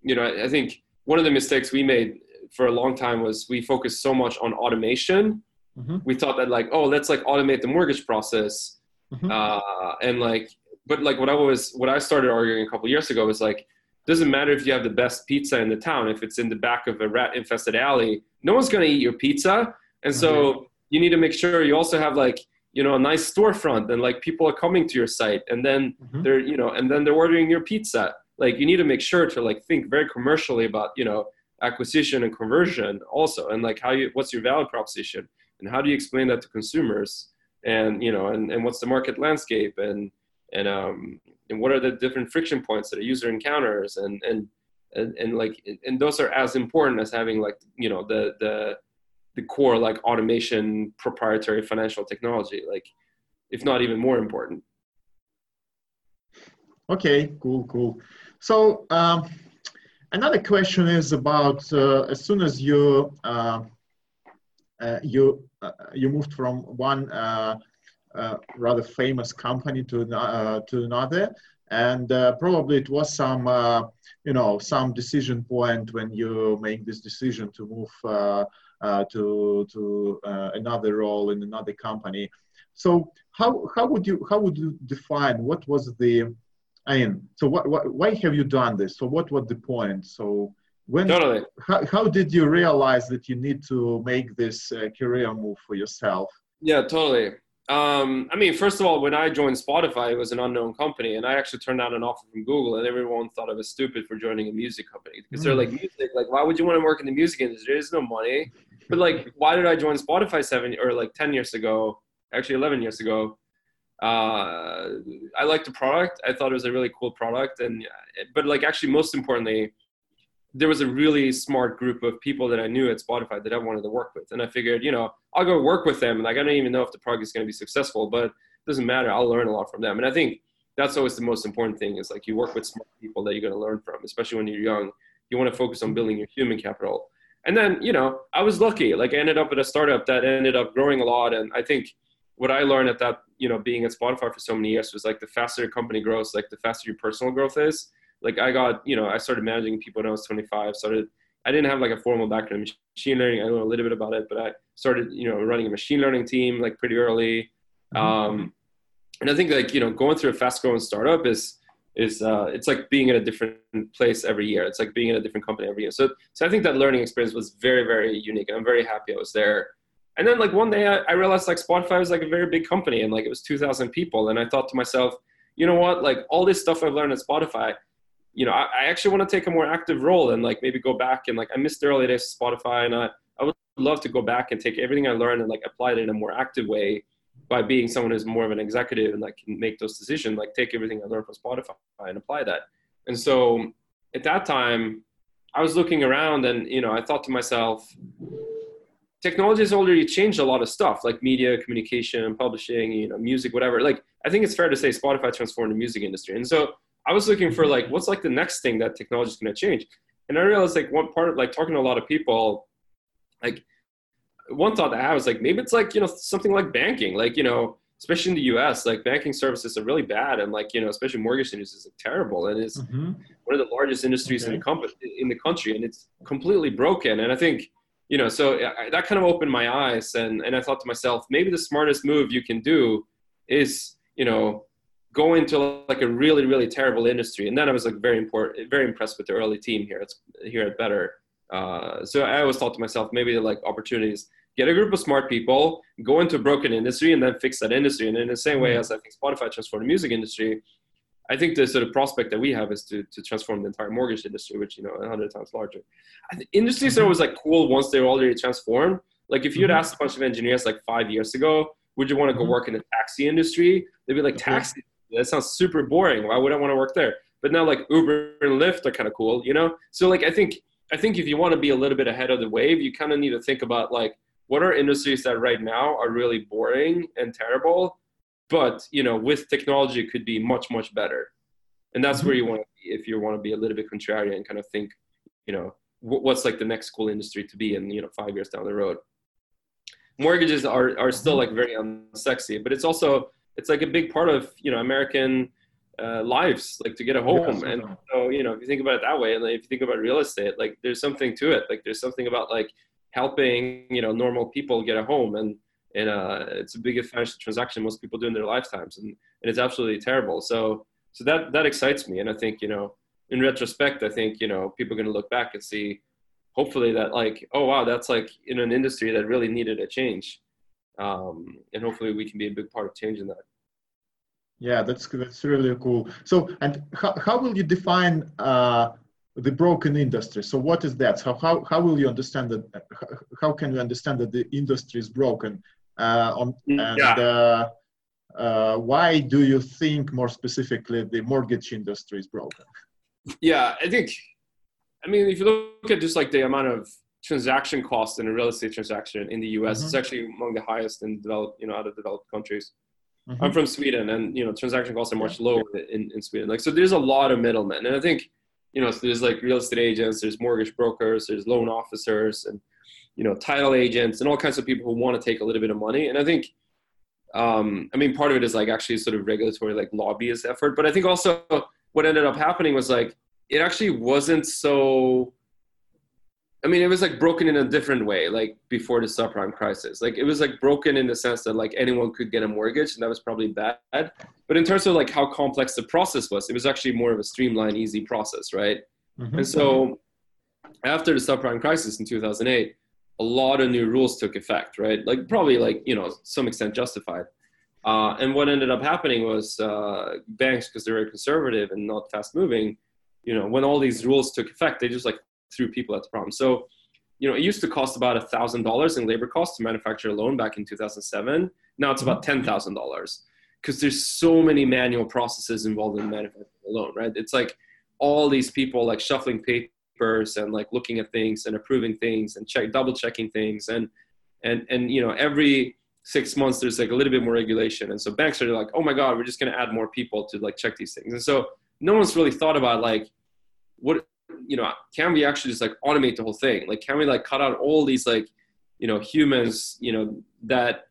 you know, I think one of the mistakes we made for a long time was we focused so much on automation. Mm-hmm. We thought that like, oh, let's like automate the mortgage process. Mm-hmm. Uh, and like, but like what I was, what I started arguing a couple of years ago was like, doesn't matter if you have the best pizza in the town, if it's in the back of a rat infested alley, no one's going to eat your pizza. And so mm-hmm. you need to make sure you also have like, you know, a nice storefront, and like people are coming to your site, and then mm-hmm. they're, you know, and then they're ordering your pizza. Like you need to make sure to like think very commercially about, you know, acquisition and conversion also, and like how you, what's your value proposition, and how do you explain that to consumers, and, you know, and, and what's the market landscape, and and um and what are the different friction points that a user encounters, and and and, and like and those are as important as having like, you know, the the the core like automation proprietary financial technology, like if not even more important. Okay, cool, cool. So um another question is about uh, as soon as you uh, uh, you uh, you moved from one uh, uh, rather famous company to uh, to another, and uh, probably it was some uh, you know some decision point when you make this decision to move uh, uh, to to uh, another role in another company. So how how would you how would you define what was the I mean, so what, what, why have you done this? So what was the point? So when, totally. how, how did you realize that you need to make this uh, career move for yourself? Yeah, totally. Um, I mean, first of all, when I joined Spotify, it was an unknown company, and I actually turned down an offer from Google, and everyone thought I was stupid for joining a music company because mm. they're like, music, like, why would you want to work in the music industry? There's no money. But like, why did I join Spotify seven or like ten years ago, actually eleven years ago? Uh, I liked the product. I thought it was a really cool product. And, but like, actually, most importantly, there was a really smart group of people that I knew at Spotify that I wanted to work with. And I figured, you know, I'll go work with them. Like, I don't even know if the product is going to be successful, but it doesn't matter. I'll learn a lot from them. And I think that's always the most important thing is like you work with smart people that you're going to learn from, especially when you're young. You want to focus on building your human capital. And then, you know, I was lucky. Like I ended up at a startup that ended up growing a lot. And I think what I learned at that, you know, being at Spotify for so many years was like the faster your company grows, like the faster your personal growth is. Like I got, you know, I started managing people when I was twenty-five. Started, I didn't have like a formal background in machine learning. I know a little bit about it, but I started, you know, running a machine learning team like pretty early. Mm-hmm. Um, and I think like, you know, going through a fast growing startup is, is uh, it's like being at a different place every year. It's like being at a different company every year. So, so I think that learning experience was very, very unique. And I'm very happy I was there. And then like one day I, I realized like Spotify was like a very big company and like it was two thousand people. And I thought to myself, you know what, like all this stuff I've learned at Spotify, you know, I, I actually want to take a more active role and like maybe go back and like I missed the early days of Spotify and I, I would love to go back and take everything I learned and like apply it in a more active way by being someone who's more of an executive and like can make those decisions, like take everything I learned from Spotify and apply that. And so at that time I was looking around and, you know, I thought to myself, technology has already changed a lot of stuff like media, communication, publishing, you know, music, whatever. Like I think it's fair to say Spotify transformed the music industry. And so I was looking for like, what's like the next thing that technology is going to change? And I realized like one part of like talking to a lot of people, like one thought that I had was like, maybe it's like, you know, something like banking, like, you know, especially in the U S, like banking services are really bad. And like, you know, especially mortgage industry is like, terrible. And it's mm-hmm. one of the largest industries okay. in the company, in the country, and it's completely broken. And I think, you know, so I, that kind of opened my eyes. And, and I thought to myself, maybe the smartest move you can do is, you know, go into like a really, really terrible industry. And then I was like very important, very impressed with the early team here. It's here at Better. Uh, so I always thought to myself, maybe like opportunities, get a group of smart people, go into a broken industry and then fix that industry. And in the same way as I think Spotify transformed the music industry, I think the sort of prospect that we have is to, to transform the entire mortgage industry, which, you know, a hundred times larger. I think industries are always like cool once they're already transformed. Like if you'd mm-hmm. asked a bunch of engineers like five years ago, would you want to go mm-hmm. work in the taxi industry? They'd be like, taxi, that sounds super boring. Why would I want to work there? But now like Uber and Lyft are kind of cool, you know? So like, I think, I think if you want to be a little bit ahead of the wave, you kind of need to think about like, what are industries that right now are really boring and terrible, but you know, with technology it could be much, much better. And that's mm-hmm. where you want to be if you want to be a little bit contrarian and kind of think, you know, what's like the next cool industry to be in, you know, five years down the road. Mortgages are, are still like very unsexy, but it's also, it's like a big part of, you know, American uh, lives, like to get a home. Yeah, and so, you know, if you think about it that way, and like, if you think about real estate, like there's something to it. Like there's something about like helping, you know, normal people get a home, and, and uh, it's the biggest financial transaction most people do in their lifetimes. And, and it's absolutely terrible. So, so that, that excites me. And I think, you know, in retrospect, I think, you know, people are going to look back and see hopefully that like, oh wow, that's like in an industry that really needed a change. Um, and hopefully we can be a big part of changing that. Yeah, that's that's really cool. So, and how, how will you define uh, the broken industry? So what is that? So how, how will you understand that? How can you understand that the industry is broken? Uh, on, and yeah. uh, uh, why do you think more specifically the mortgage industry is broken? Yeah, I think, I mean, if you look at just like the amount of transaction cost in a real estate transaction in the U S mm-hmm. is actually among the highest in developed, you know, out of developed countries. Mm-hmm. I'm from Sweden, and you know, transaction costs are much lower in, in Sweden. Like, so there's a lot of middlemen, and I think, you know, so there's like real estate agents, there's mortgage brokers, there's loan officers, and you know, title agents, and all kinds of people who want to take a little bit of money. And I think, um, I mean, part of it is like actually sort of regulatory, like lobbyist effort, but I think also what ended up happening was like it actually wasn't so. I mean, it was like broken in a different way, like before the subprime crisis. Like it was like broken in the sense that like anyone could get a mortgage, and that was probably bad. But in terms of like how complex the process was, it was actually more of a streamlined, easy process, right? Mm-hmm. And so after the subprime crisis in two thousand eight, a lot of new rules took effect, right? Like probably like, you know, some extent justified. Uh, and what ended up happening was uh, banks, because they were conservative and not fast moving, you know, when all these rules took effect, they just like threw people at the problem. So, you know, it used to cost about one thousand dollars in labor costs to manufacture a loan back in two thousand seven. Now it's about ten thousand dollars because there's so many manual processes involved in manufacturing a loan, right? It's like all these people like shuffling papers and like looking at things and approving things and check double checking things. And, and, and, you know, every six months there's like a little bit more regulation. And so banks are like, oh my God, we're just going to add more people to like check these things. And so no one's really thought about like, what, you know, can we actually just like automate the whole thing? Like, can we like cut out all these like, you know, humans, you know, that,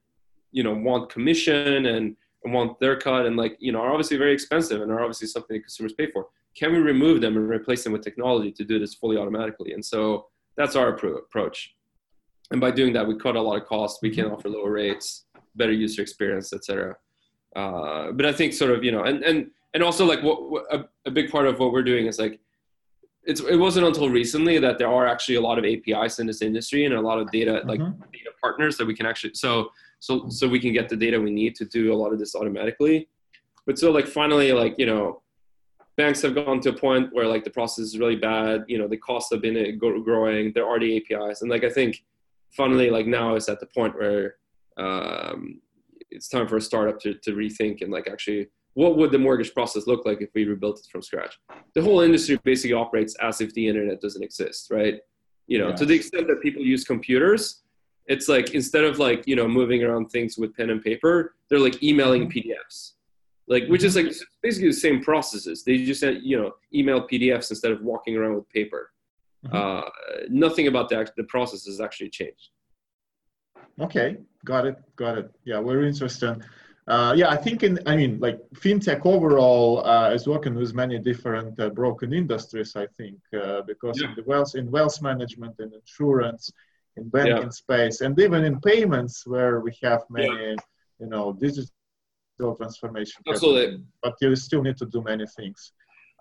you know, want commission and, and want their cut and like, you know, are obviously very expensive and are obviously something that consumers pay for. Can we remove them and replace them with technology to do this fully automatically? And so that's our approach. And by doing that, we cut a lot of costs. We can offer lower rates, better user experience, et cetera. Uh, but I think sort of, you know, and, and, and also like what, what a, a big part of what we're doing is like, It's, it wasn't until recently that there are actually a lot of A P Is in this industry and a lot of data, like mm-hmm. data partners that we can actually, so, so, so we can get the data we need to do a lot of this automatically. But so like, finally, like, you know, banks have gone to a point where like the process is really bad, you know, the costs have been growing, there are the A P Is. And like, I think finally, like now it's at the point where um, it's time for a startup to, to rethink and like actually, what would the mortgage process look like if we rebuilt it from scratch? The whole industry basically operates as if the internet doesn't exist, right? You know, yeah. To the extent that people use computers, it's like, instead of like, you know, moving around things with pen and paper, they're like emailing P D Fs, like, which is like basically the same processes. They just, you know, email P D Fs instead of walking around with paper. Mm-hmm. Uh, nothing about the, the process has actually changed. Okay. Got it. Got it. Yeah. Very interesting. Uh, yeah, I think in, I mean, like fintech overall uh, is working with many different uh, broken industries, I think, uh, because yeah. in the wealth, in wealth management and in insurance, in banking yeah. space, and even in payments where we have many, yeah. you know, digital transformation. Absolutely. But you still need to do many things.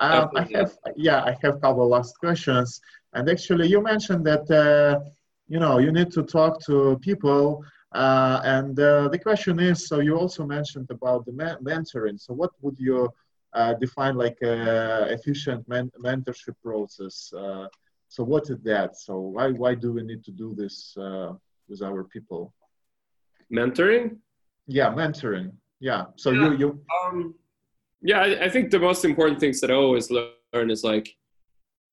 Um, I have, yeah, I have a couple of last questions. And actually you mentioned that, uh, you know, you need to talk to people. Uh, and uh, the question is, so you also mentioned about the ma- mentoring. So what would you uh, define like an efficient men- mentorship process? Uh, so what is that? So why why do we need to do this uh, with our people? Mentoring? Yeah, mentoring. Yeah. So yeah. you... you... Um, yeah, I, I think the most important things that I always learn is like,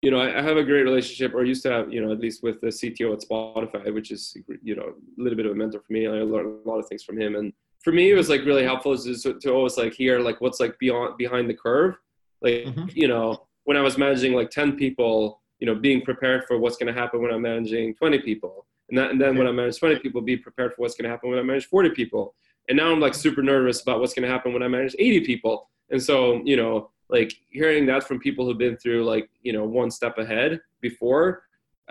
you know, I have a great relationship, or used to have, you know, at least with the C T O at Spotify, which is, you know, a little bit of a mentor for me. I learned a lot of things from him. And for me, it was like really helpful to, to always like hear like what's like beyond behind the curve. Like, mm-hmm. you know, when I was managing like ten people, you know, being prepared for what's going to happen when I'm managing twenty people. And, that, and then yeah. when I manage twenty people, be prepared for what's going to happen when I manage forty people. And now I'm like super nervous about what's going to happen when I manage eighty people. And so, you know, like hearing that from people who've been through like, you know, one step ahead before,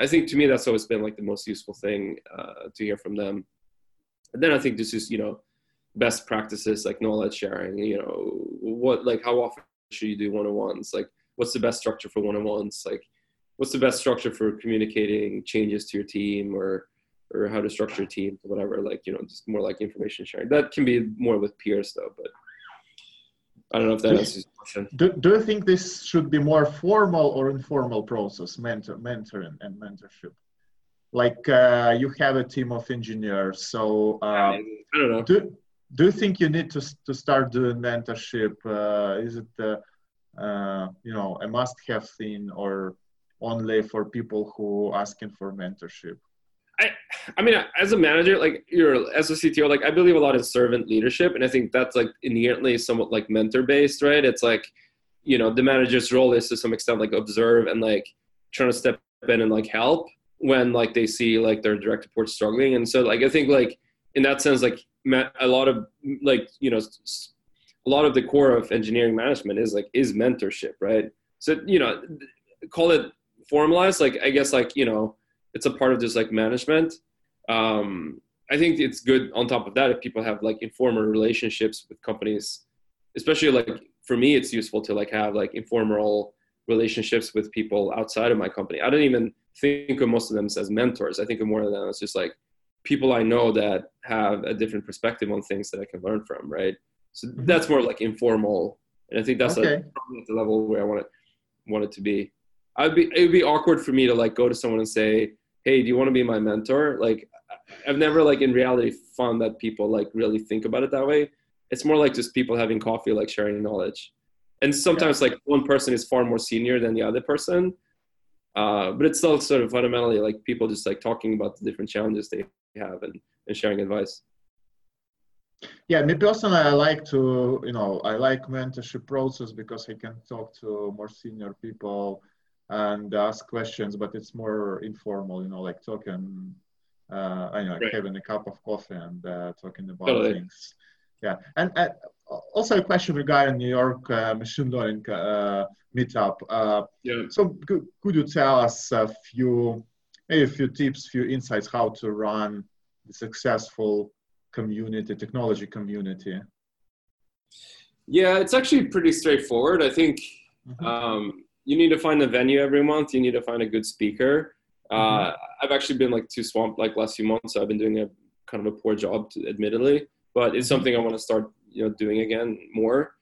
I think to me, that's always been like the most useful thing uh, to hear from them. And then I think this is, you know, best practices, like knowledge sharing, you know, what, like how often should you do one-on-ones? Like what's the best structure for one-on-ones? Like what's the best structure for communicating changes to your team or, or how to structure a team or whatever, like, you know, just more like information sharing. That can be more with peers though, but I don't know if that answers the question. Do, do you think this should be more formal or informal process, mentor, mentoring and mentorship? Like uh, you have a team of engineers, so uh, I don't know. Do, do you think you need to to start doing mentorship? Uh, is it uh, uh, you know, a must-have thing or only for people who are asking for mentorship? I, I mean, as a manager, like you're as a C T O, like I believe a lot in servant leadership. And I think that's like inherently somewhat like mentor based, right? It's like, you know, the manager's role is to some extent, like observe and like trying to step in and like help when like they see like their direct reports struggling. And so like, I think like in that sense, like a lot of like, you know, a lot of the core of engineering management is like, is mentorship, right? So, you know, call it formalized, like, I guess like, you know, it's a part of just like management. Um, I think it's good on top of that if people have like informal relationships with companies, especially like for me, it's useful to like have like informal relationships with people outside of my company. I don't even think of most of them as mentors. I think of more of them as just like people I know that have a different perspective on things that I can learn from, right? So that's more like informal. And I think that's okay. like probably at the level where I want it, want it to be. I'd be, it'd be awkward for me to like go to someone and say, hey, do you want to be my mentor? Like I've never like in reality found that people like really think about it that way. It's more like just people having coffee, like sharing knowledge. And sometimes yeah. like one person is far more senior than the other person. Uh, but it's still sort of fundamentally like people just like talking about the different challenges they have and, and sharing advice. Yeah, me personally, I like to, you know, I like mentorship process because I can talk to more senior people and ask questions, but it's more informal, you know, like talking, uh, I know, like right. having a cup of coffee and uh, talking about totally. things. Yeah, and uh, also a question regarding New York uh, machine learning uh, meetup. Uh, yeah. So could, could you tell us a few, maybe a few tips, few insights, how to run the successful community, technology community? Yeah, it's actually pretty straightforward. I think mm-hmm. um, you need to find a venue every month. You need to find a good speaker. Uh, mm-hmm. I've actually been like too swamped like last few months. So I've been doing a kind of a poor job, to, admittedly. But it's something I want to start, you know, doing again more.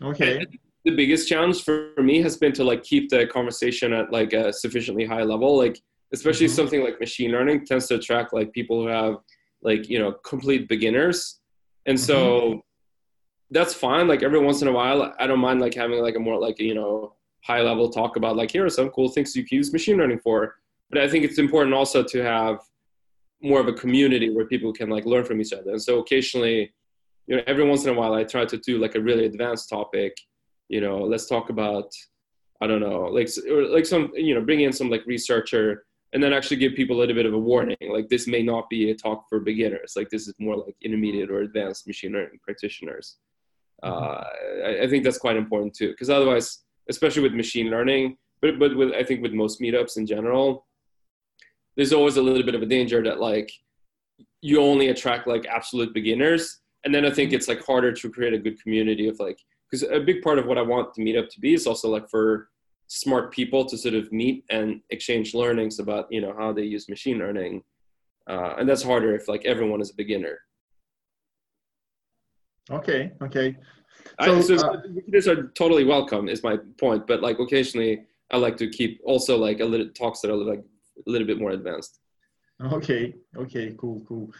Okay. And the biggest challenge for me has been to like keep the conversation at like a sufficiently high level, like especially mm-hmm. something like machine learning tends to attract like people who have like, you know, complete beginners. And so mm-hmm. that's fine. Like every once in a while, I don't mind like having like a more like, you know, high level talk about like, here are some cool things you can use machine learning for. But I think it's important also to have more of a community where people can like learn from each other. And so occasionally, you know, every once in a while I try to do like a really advanced topic, you know, let's talk about, I don't know, like, or like some, you know, bring in some like researcher and then actually give people a little bit of a warning. Like this may not be a talk for beginners. Like this is more like intermediate or advanced machine learning practitioners. Uh, I, I think that's quite important too, because otherwise, especially with machine learning, but, but with, I think with most meetups in general, there's always a little bit of a danger that like you only attract like absolute beginners. And then I think it's like harder to create a good community of like, because a big part of what I want the meetup to be is also like for smart people to sort of meet and exchange learnings about, you know, how they use machine learning. Uh, and that's harder if like everyone is a beginner. Okay. Okay. So, I, so uh, beginners are totally welcome is my point. But like occasionally I like to keep also like a little talks that are like, a little bit more advanced. Okay. Okay. Cool. Cool.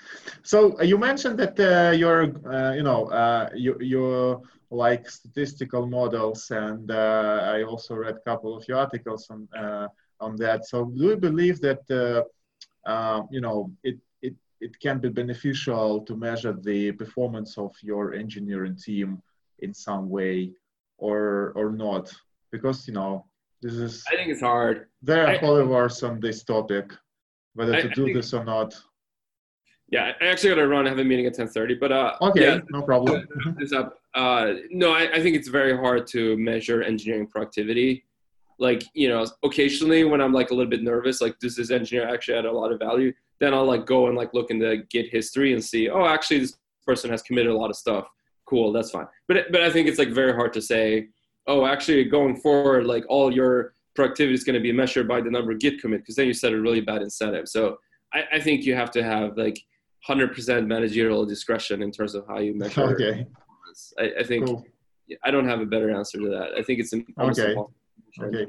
So uh, you mentioned that uh, your, uh, you know, uh, you, your like statistical models, and uh, I also read a couple of your articles on uh, on that. So do you believe that uh, uh, you know it it it can be beneficial to measure the performance of your engineering team in some way, or or not? Because you know. This is, I think it's hard. There are followers on this topic, whether I, to do think, this or not. Yeah, I actually got to run. I have a meeting at ten thirty, but uh, okay, yeah, no problem. It's up. Uh, no, I, I think it's very hard to measure engineering productivity. Like, you know, occasionally when I'm like a little bit nervous, like does this engineer actually add a lot of value? Then I'll like go and like look in the Git history and see, oh, actually this person has committed a lot of stuff. Cool, that's fine. But but I think it's like very hard to say, oh, actually going forward, like all your productivity is going to be measured by the number of Git commit, because then you set a really bad incentive. So I, I think you have to have like one hundred percent managerial discretion in terms of how you measure. Okay. I, I think cool. I don't have a better answer to that. I think it's almost okay. impossible. Okay.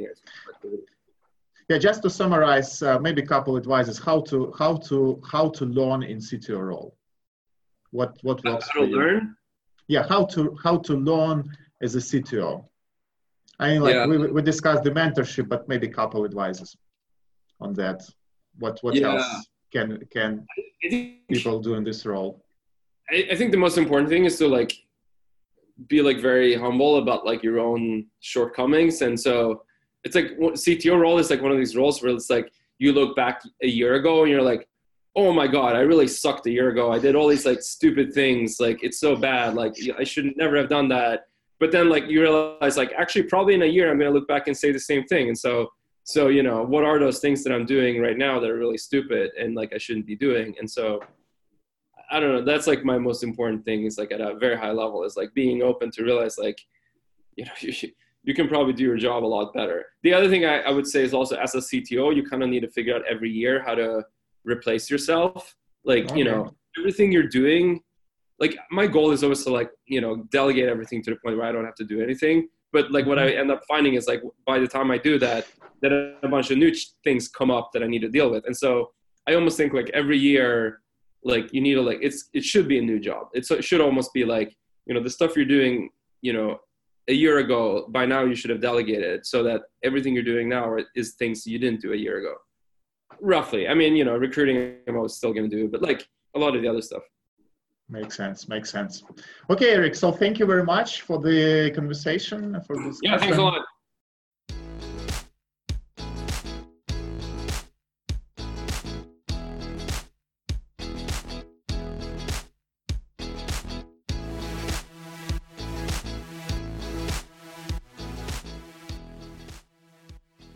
Yeah, just to summarize, uh, maybe a couple advices how to how to how to learn in C T O role. What what works how to for you? Learn? Yeah, how to how to learn as a C T O. I mean, like yeah. we we discussed the mentorship, but maybe a couple advices on that. What what yeah. else can can think, people do in this role? I, I think the most important thing is to like be like very humble about like your own shortcomings, and so it's like C T O role is like one of these roles where it's like you look back a year ago and you're like, oh my God, I really sucked a year ago. I did all these like stupid things. Like it's so bad. Like I should never have done that. But then like you realize like actually probably in a year, I'm going to look back and say the same thing. And so So, you know, what are those things that I'm doing right now that are really stupid and like I shouldn't be doing? And so, I don't know, that's like my most important thing is like at a very high level is like being open to realize like, you know, you should, you can probably do your job a lot better. The other thing I, I would say is also as a C T O, you kind of need to figure out every year how to replace yourself. Like, okay. you know, everything you're doing, like my goal is always to like, you know, delegate everything to the point where I don't have to do anything. But like what I end up finding is like, by the time I do that, then a bunch of new things come up that I need to deal with. And so I almost think like every year, like you need to like, it's, it should be a new job. It's, it should almost be like, you know, the stuff you're doing, you know, a year ago, by now you should have delegated so that everything you're doing now is things you didn't do a year ago. Roughly. I mean, you know, recruiting I'm always still going to do, but like a lot of the other stuff. Makes sense. Makes sense. Okay, Eric. So thank you very much for the conversation. For this yeah, thanks a lot.